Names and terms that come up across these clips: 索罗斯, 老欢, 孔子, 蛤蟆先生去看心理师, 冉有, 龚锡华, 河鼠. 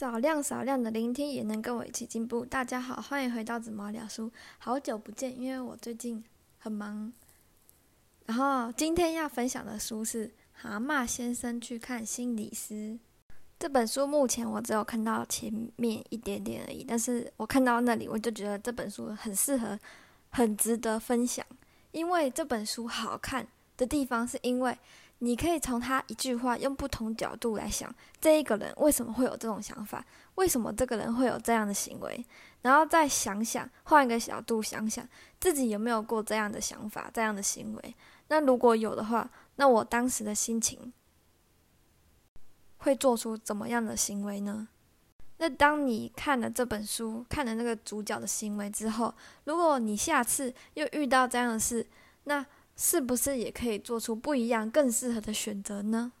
少量的聆听也能跟我一起进步。大家好，欢迎回到紫毛聊书，好久不见，因为我最近很忙。然后今天要分享的书是《蛤蟆先生去看心理师》。这本书目前我只有看到前面一点点而已，但是我看到那里我就觉得这本书很适合，很值得分享。因为这本书好看的地方是因为你可以从他一句话用不同角度来想，这一个人为什么会有这种想法，为什么这个人会有这样的行为，然后再想想，换一个角度想想自己有没有过这样的想法，这样的行为。那如果有的话，那我当时的心情会做出怎么样的行为呢？那当你看了这本书，看了那个主角的行为之后，如果你下次又遇到这样的事，那是不是也可以做出不一样更适合的选择呢？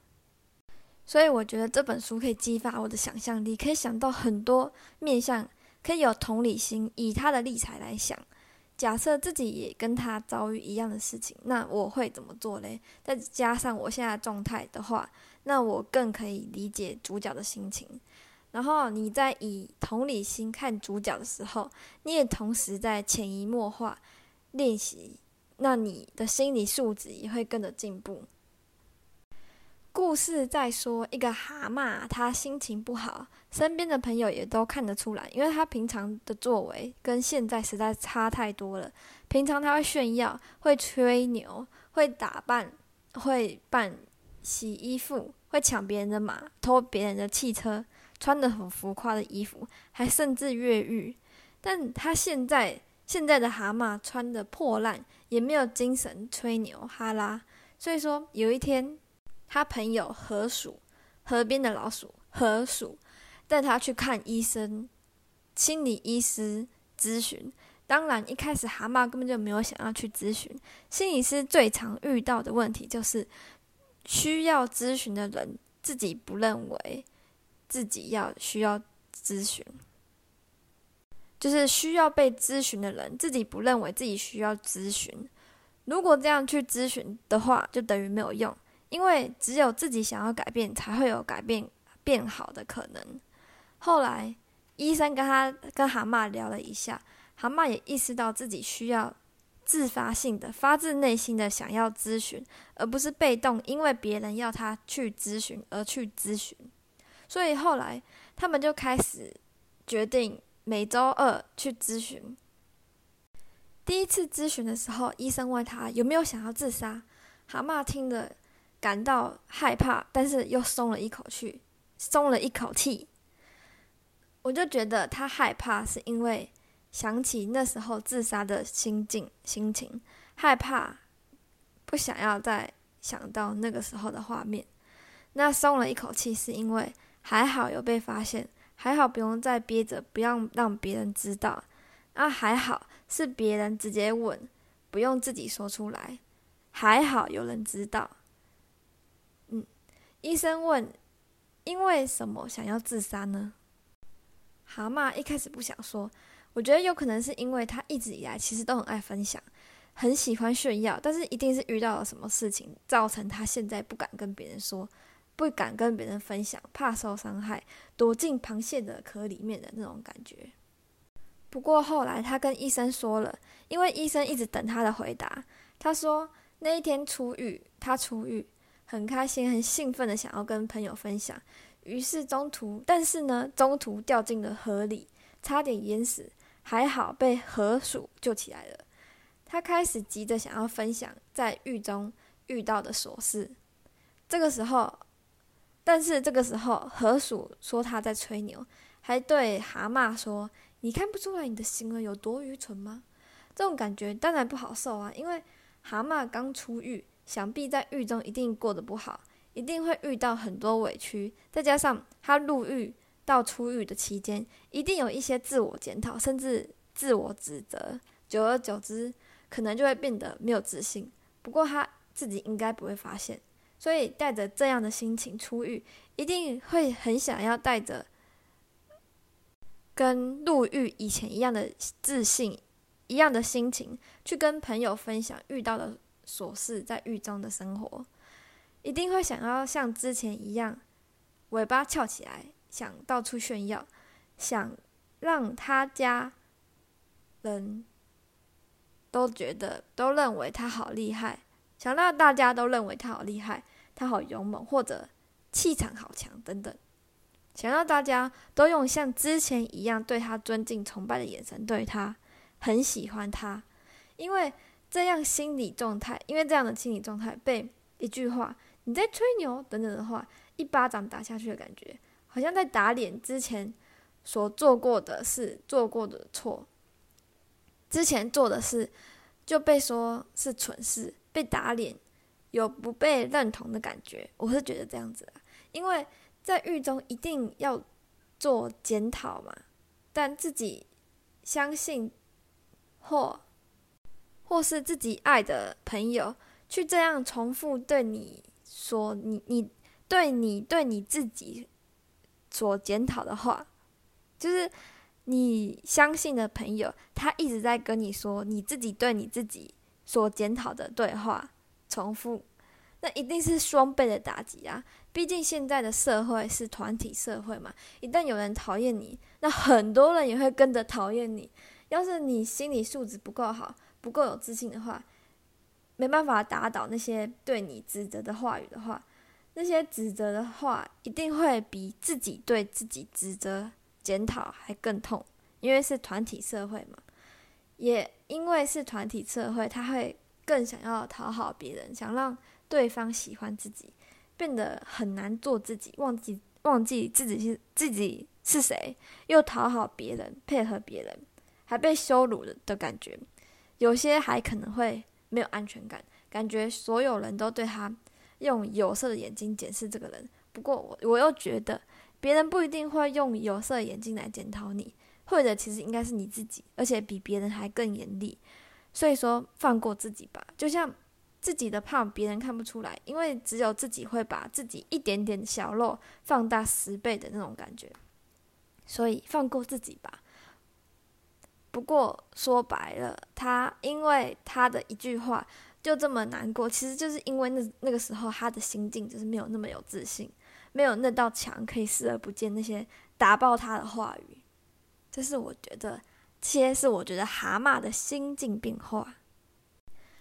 所以我觉得这本书可以激发我的想象力，可以想到很多面向，可以有同理心，以他的立场来想，假设自己也跟他遭遇一样的事情，那我会怎么做嘞？再加上我现在的状态的话，那我更可以理解主角的心情。然后你在以同理心看主角的时候，你也同时在潜移默化练习，那你的心理素质也会跟着进步。故事在说一个蛤蟆，他心情不好，身边的朋友也都看得出来，因为他平常的作为跟现在实在差太多了。平常他会炫耀，会吹牛，会打扮，会扮洗衣服，会抢别人的马，偷别人的汽车，穿得很浮夸的衣服，还甚至越狱。但他现在的蛤蟆穿得破烂，也没有精神吹牛哈拉。所以说有一天，他朋友河边的老鼠带他去看医生，心理医师咨询。当然一开始蛤蟆根本就没有想要去咨询心理师。最常遇到的问题就是需要咨询的人自己不认为自己需要咨询，就是需要被咨询的人自己不认为自己需要咨询。如果这样去咨询的话，就等于没有用，因为只有自己想要改变，才会有改变变好的可能。后来医生跟蛤蟆聊了一下，蛤蟆也意识到自己需要自发性的、发自内心的想要咨询，而不是被动因为别人要他去咨询而去咨询。所以后来他们就开始决定每周二去咨询。第一次咨询的时候，医生问他有没有想要自杀，蛤蟆听了感到害怕，但是又松了一口气。我就觉得他害怕是因为想起那时候自杀的心情，害怕不想要再想到那个时候的画面。那松了一口气是因为还好有被发现，还好不用再憋着，不要让别人知道。啊，还好是别人直接问，不用自己说出来。还好有人知道。医生问，因为什么想要自杀呢？蛤蟆一开始不想说，我觉得有可能是因为他一直以来其实都很爱分享，很喜欢炫耀，但是一定是遇到了什么事情，造成他现在不敢跟别人说，不敢跟别人分享，怕受伤害，躲进螃蟹的壳里面的那种感觉。不过后来他跟医生说了，因为医生一直等他的回答。他说那一天他出狱，很开心很兴奋的想要跟朋友分享，于是中途掉进了河里，差点淹死，还好被河鼠救起来了。他开始急着想要分享在狱中遇到的琐事。但是这个时候河鼠说他在吹牛，还对蛤蟆说，你看不出来你的行为有多愚蠢吗？这种感觉当然不好受啊，因为蛤蟆刚出狱，想必在狱中一定过得不好，一定会遇到很多委屈，再加上他入狱到出狱的期间，一定有一些自我检讨，甚至自我指责，久而久之可能就会变得没有自信。不过他自己应该不会发现，所以带着这样的心情出狱，一定会很想要带着跟入狱以前一样的自信，一样的心情去跟朋友分享遇到的琐事，在狱中的生活，一定会想要像之前一样尾巴翘起来，想到处炫耀，想让他家人都认为他好厉害，想让大家都认为他好厉害，他好勇猛，或者气场好强等等，想让大家都用像之前一样对他尊敬崇拜的眼神对他，很喜欢他。因为这样的心理状态被一句话你在吹牛等等的话一巴掌打下去的感觉，好像在打脸之前所做过的事，做过的错，之前做的事就被说是蠢事，被打脸，有不被认同的感觉。我是觉得这样子啦，因为在狱中一定要做检讨嘛，但自己相信或是自己爱的朋友去这样重复对你说对你自己所检讨的话，就是你相信的朋友他一直在跟你说你自己对你自己所检讨的对话重复，那一定是双倍的打击啊。毕竟现在的社会是团体社会嘛，一旦有人讨厌你，那很多人也会跟着讨厌你。要是你心理素质不够好，不够有自信的话，没办法打倒那些对你指责的话语的话，那些指责的话一定会比自己对自己指责检讨还更痛，因为是团体社会嘛。也因为是团体社会，他会更想要讨好别人，想让对方喜欢自己，变得很难做自己，忘记自己是谁，又讨好别人，配合别人，还被羞辱的感觉。有些还可能会没有安全感，感觉所有人都对他用有色的眼睛检视这个人。不过我又觉得别人不一定会用有色的眼睛来检讨你，或者其实应该是你自己，而且比别人还更严厉。所以说放过自己吧，就像自己的胖别人看不出来，因为只有自己会把自己一点点小肉放大10倍的那种感觉，所以放过自己吧。不过说白了，他因为他的一句话就这么难过，其实就是因为那个时候他的心境就是没有那么有自信，没有那道墙可以视而不见那些打爆他的话语。我觉得蛤蟆的心境变化。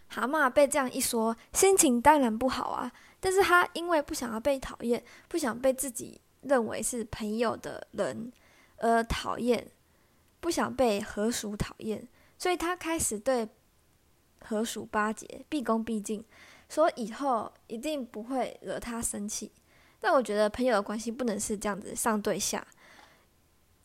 蛤蟆被这样一说，心情当然不好啊，但是他因为不想要被讨厌，不想被自己认为是朋友的人而讨厌，不想被河鼠讨厌，所以他开始对河鼠巴结，毕恭毕敬，说以后一定不会惹他生气。但我觉得朋友的关系不能是这样子上对下，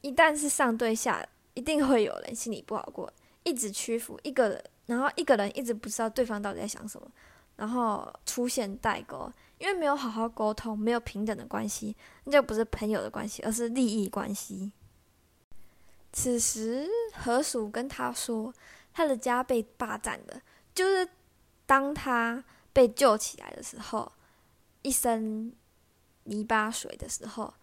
一旦是上对下，一定会有人心里不好过，一直屈服一个人，然后一个人一直不知道对方到底在想什么，然后出现代沟，因为没有好好沟通，没有平等的关系，那就不是朋友的关系，而是利益关系。此时河鼠跟他说他的家被霸占了，就是当他被救起来的时候，一身泥巴水的时候，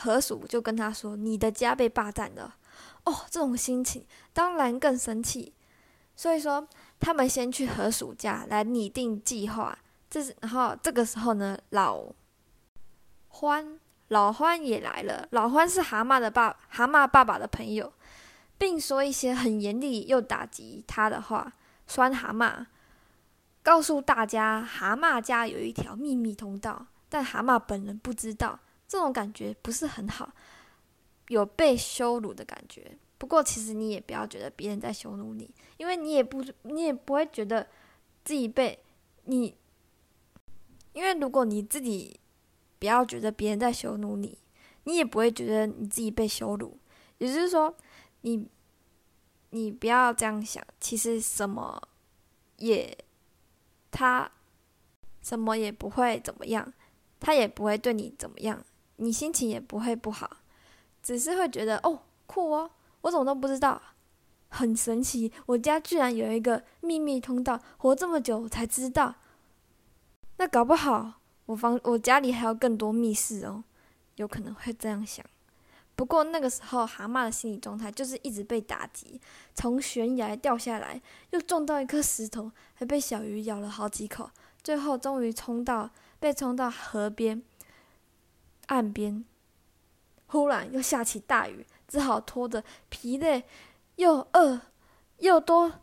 河鼠就跟他说你的家被霸占了。哦，这种心情当然更生气。所以说他们先去河鼠家来拟定计划，然后这个时候呢，老欢也来了。老欢是蛤蟆爸爸的朋友，并说一些很严厉又打击他的话，酸蛤蟆，告诉大家蛤蟆家有一条秘密通道，但蛤蟆本人不知道。这种感觉不是很好，有被羞辱的感觉。不过其实你也不要觉得别人在羞辱你，因为你也不会觉得自己被你，因为如果你自己不要觉得别人在羞辱你，你也不会觉得你自己被羞辱。也就是说你不要这样想，其实什么也不会怎么样，他也不会对你怎么样，你心情也不会不好，只是会觉得哦酷哦，我怎么都不知道，很神奇，我家居然有一个秘密通道，活这么久才知道，那搞不好我家里还有更多密室哦，有可能会这样想。不过那个时候蛤蟆的心理状态就是一直被打击，从悬崖掉下来，又撞到一颗石头，还被小鱼咬了好几口，最后终于被冲到河边岸边。忽然又下起大雨，只好拖着疲累又饿又多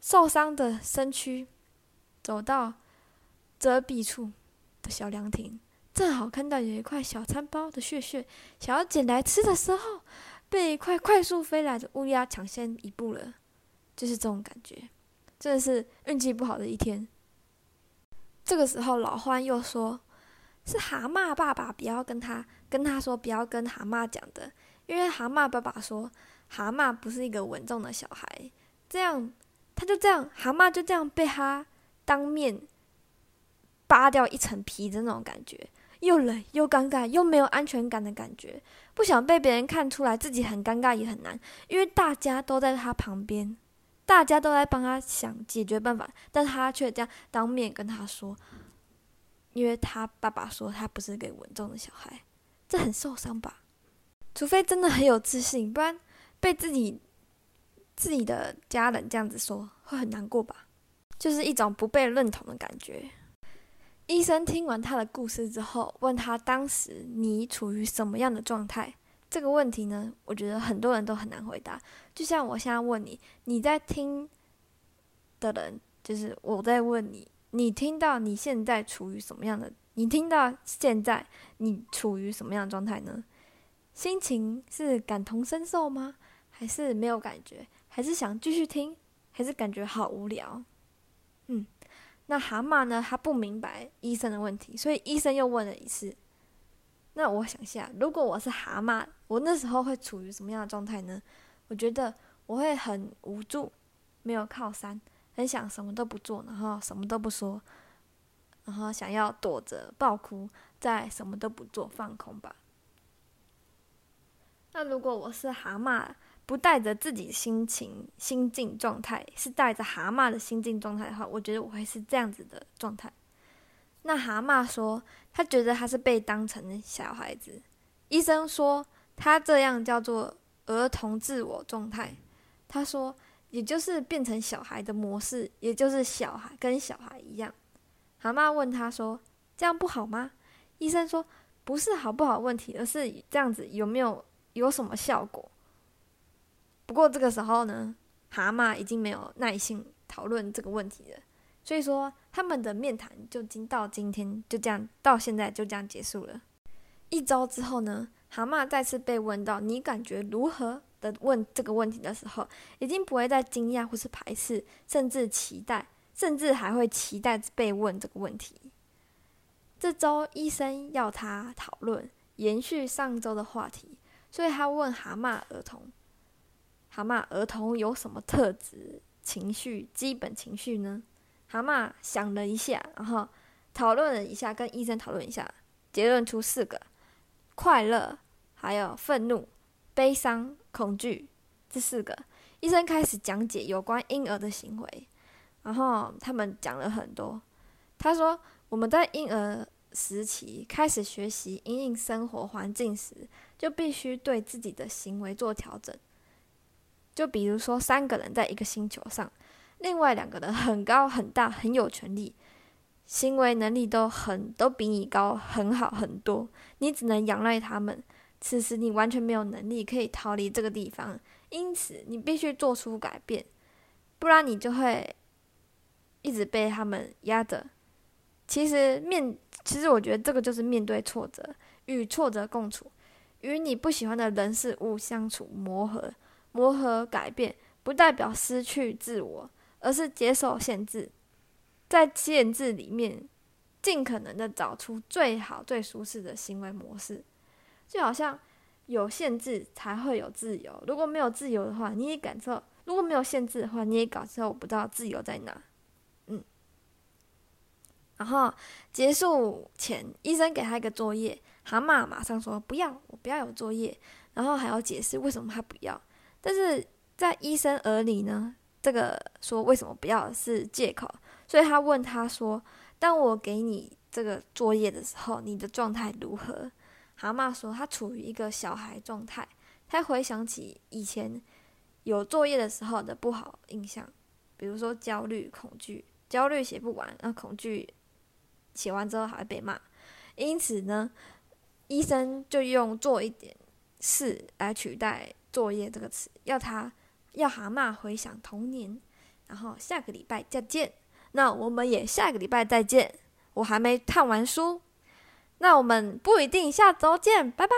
受伤的身躯走到遮蔽处的小凉亭。正好看到有一块小餐包的屑屑，想要捡来吃的时候，被一块快速飞来的乌鸦抢先一步了。就是这种感觉，真的是运气不好的一天。这个时候老欢又说，是蛤蟆爸爸跟他说不要跟蛤蟆讲的，因为蛤蟆爸爸说蛤蟆不是一个稳重的小孩，这样蛤蟆就这样被他当面扒掉一层皮的那种感觉，又冷又尴尬又没有安全感的感觉，不想被别人看出来自己很尴尬也很难，因为大家都在他旁边，大家都在帮他想解决办法，但他却这样当面跟他说，因为他爸爸说他不是个稳重的小孩，这很受伤吧？除非真的很有自信，不然被自己的家人这样子说会很难过吧？就是一种不被认同的感觉。医生听完他的故事之后，问他当时你处于什么样的状态？这个问题呢，我觉得很多人都很难回答。就像我现在问你，你在听的人，就是我在问你，你听到你现在处于什么样的？你听到现在你处于什么样的状态呢？心情是感同身受吗？还是没有感觉？还是想继续听？还是感觉好无聊？那蛤蟆呢？他不明白医生的问题，所以医生又问了一次。那我想一下，如果我是蛤蟆，我那时候会处于什么样的状态呢？我觉得我会很无助，没有靠山，很想什么都不做，然后什么都不说，然后想要躲着暴哭，再什么都不做，放空吧。那如果我是蛤蟆，不带着自己心境状态，是带着蛤蟆的心境状态的话，我觉得我会是这样子的状态。那蛤蟆说他觉得他是被当成小孩子，医生说他这样叫做儿童自我状态，他说也就是变成小孩的模式，也就是小孩一样。蛤蟆问他说这样不好吗？医生说不是好不好问题，而是这样子有什么效果。不过这个时候呢，蛤蟆已经没有耐心讨论这个问题了，所以说他们的面谈到今天就这样，到现在就这样结束了。一周之后呢，蛤蟆再次被问到你感觉如何的问这个问题的时候，已经不会再惊讶或是排斥，甚至还会期待被问这个问题。这周医生要他讨论延续上周的话题，所以他问蛤蟆儿童有什么特质、基本情绪呢？蛤蟆想了一下，然后讨论了一下，跟医生讨论一下，结论出四个：快乐、还有愤怒、悲伤、恐惧，这四个。医生开始讲解有关婴儿的行为，然后他们讲了很多。他说，我们在婴儿时期开始学习因应生活环境时，就必须对自己的行为做调整。就比如说三个人在一个星球上，另外两个人很高很大很有权力，行为能力都比你高很好很多，你只能仰赖他们，此时你完全没有能力可以逃离这个地方，因此你必须做出改变，不然你就会一直被他们压着。其实我觉得这个就是面对挫折，与挫折共处，与你不喜欢的人事物相处，磨合改变不代表失去自我，而是接受限制，在限制里面尽可能的找出最好最舒适的行为模式。就好像有限制才会有自由，如果没有自由的话，如果没有限制的话，你也感受不到自由在哪。然后结束前，医生给他一个作业，蛤蟆马上说不要，我不要有作业，然后还要解释为什么他不要。但是在医生耳里呢，这个说为什么不要是借口，所以他问他说，当我给你这个作业的时候，你的状态如何？蛤蟆说他处于一个小孩状态，他回想起以前有作业的时候的不好印象，比如说焦虑、恐惧，焦虑写不完，恐惧写完之后还会被骂，因此呢医生就用做一点事来取代作业这个词，要蛤蟆回想童年，然后下个礼拜再见。那我们也下个礼拜再见，我还没看完书，那我们不一定下周见，拜拜。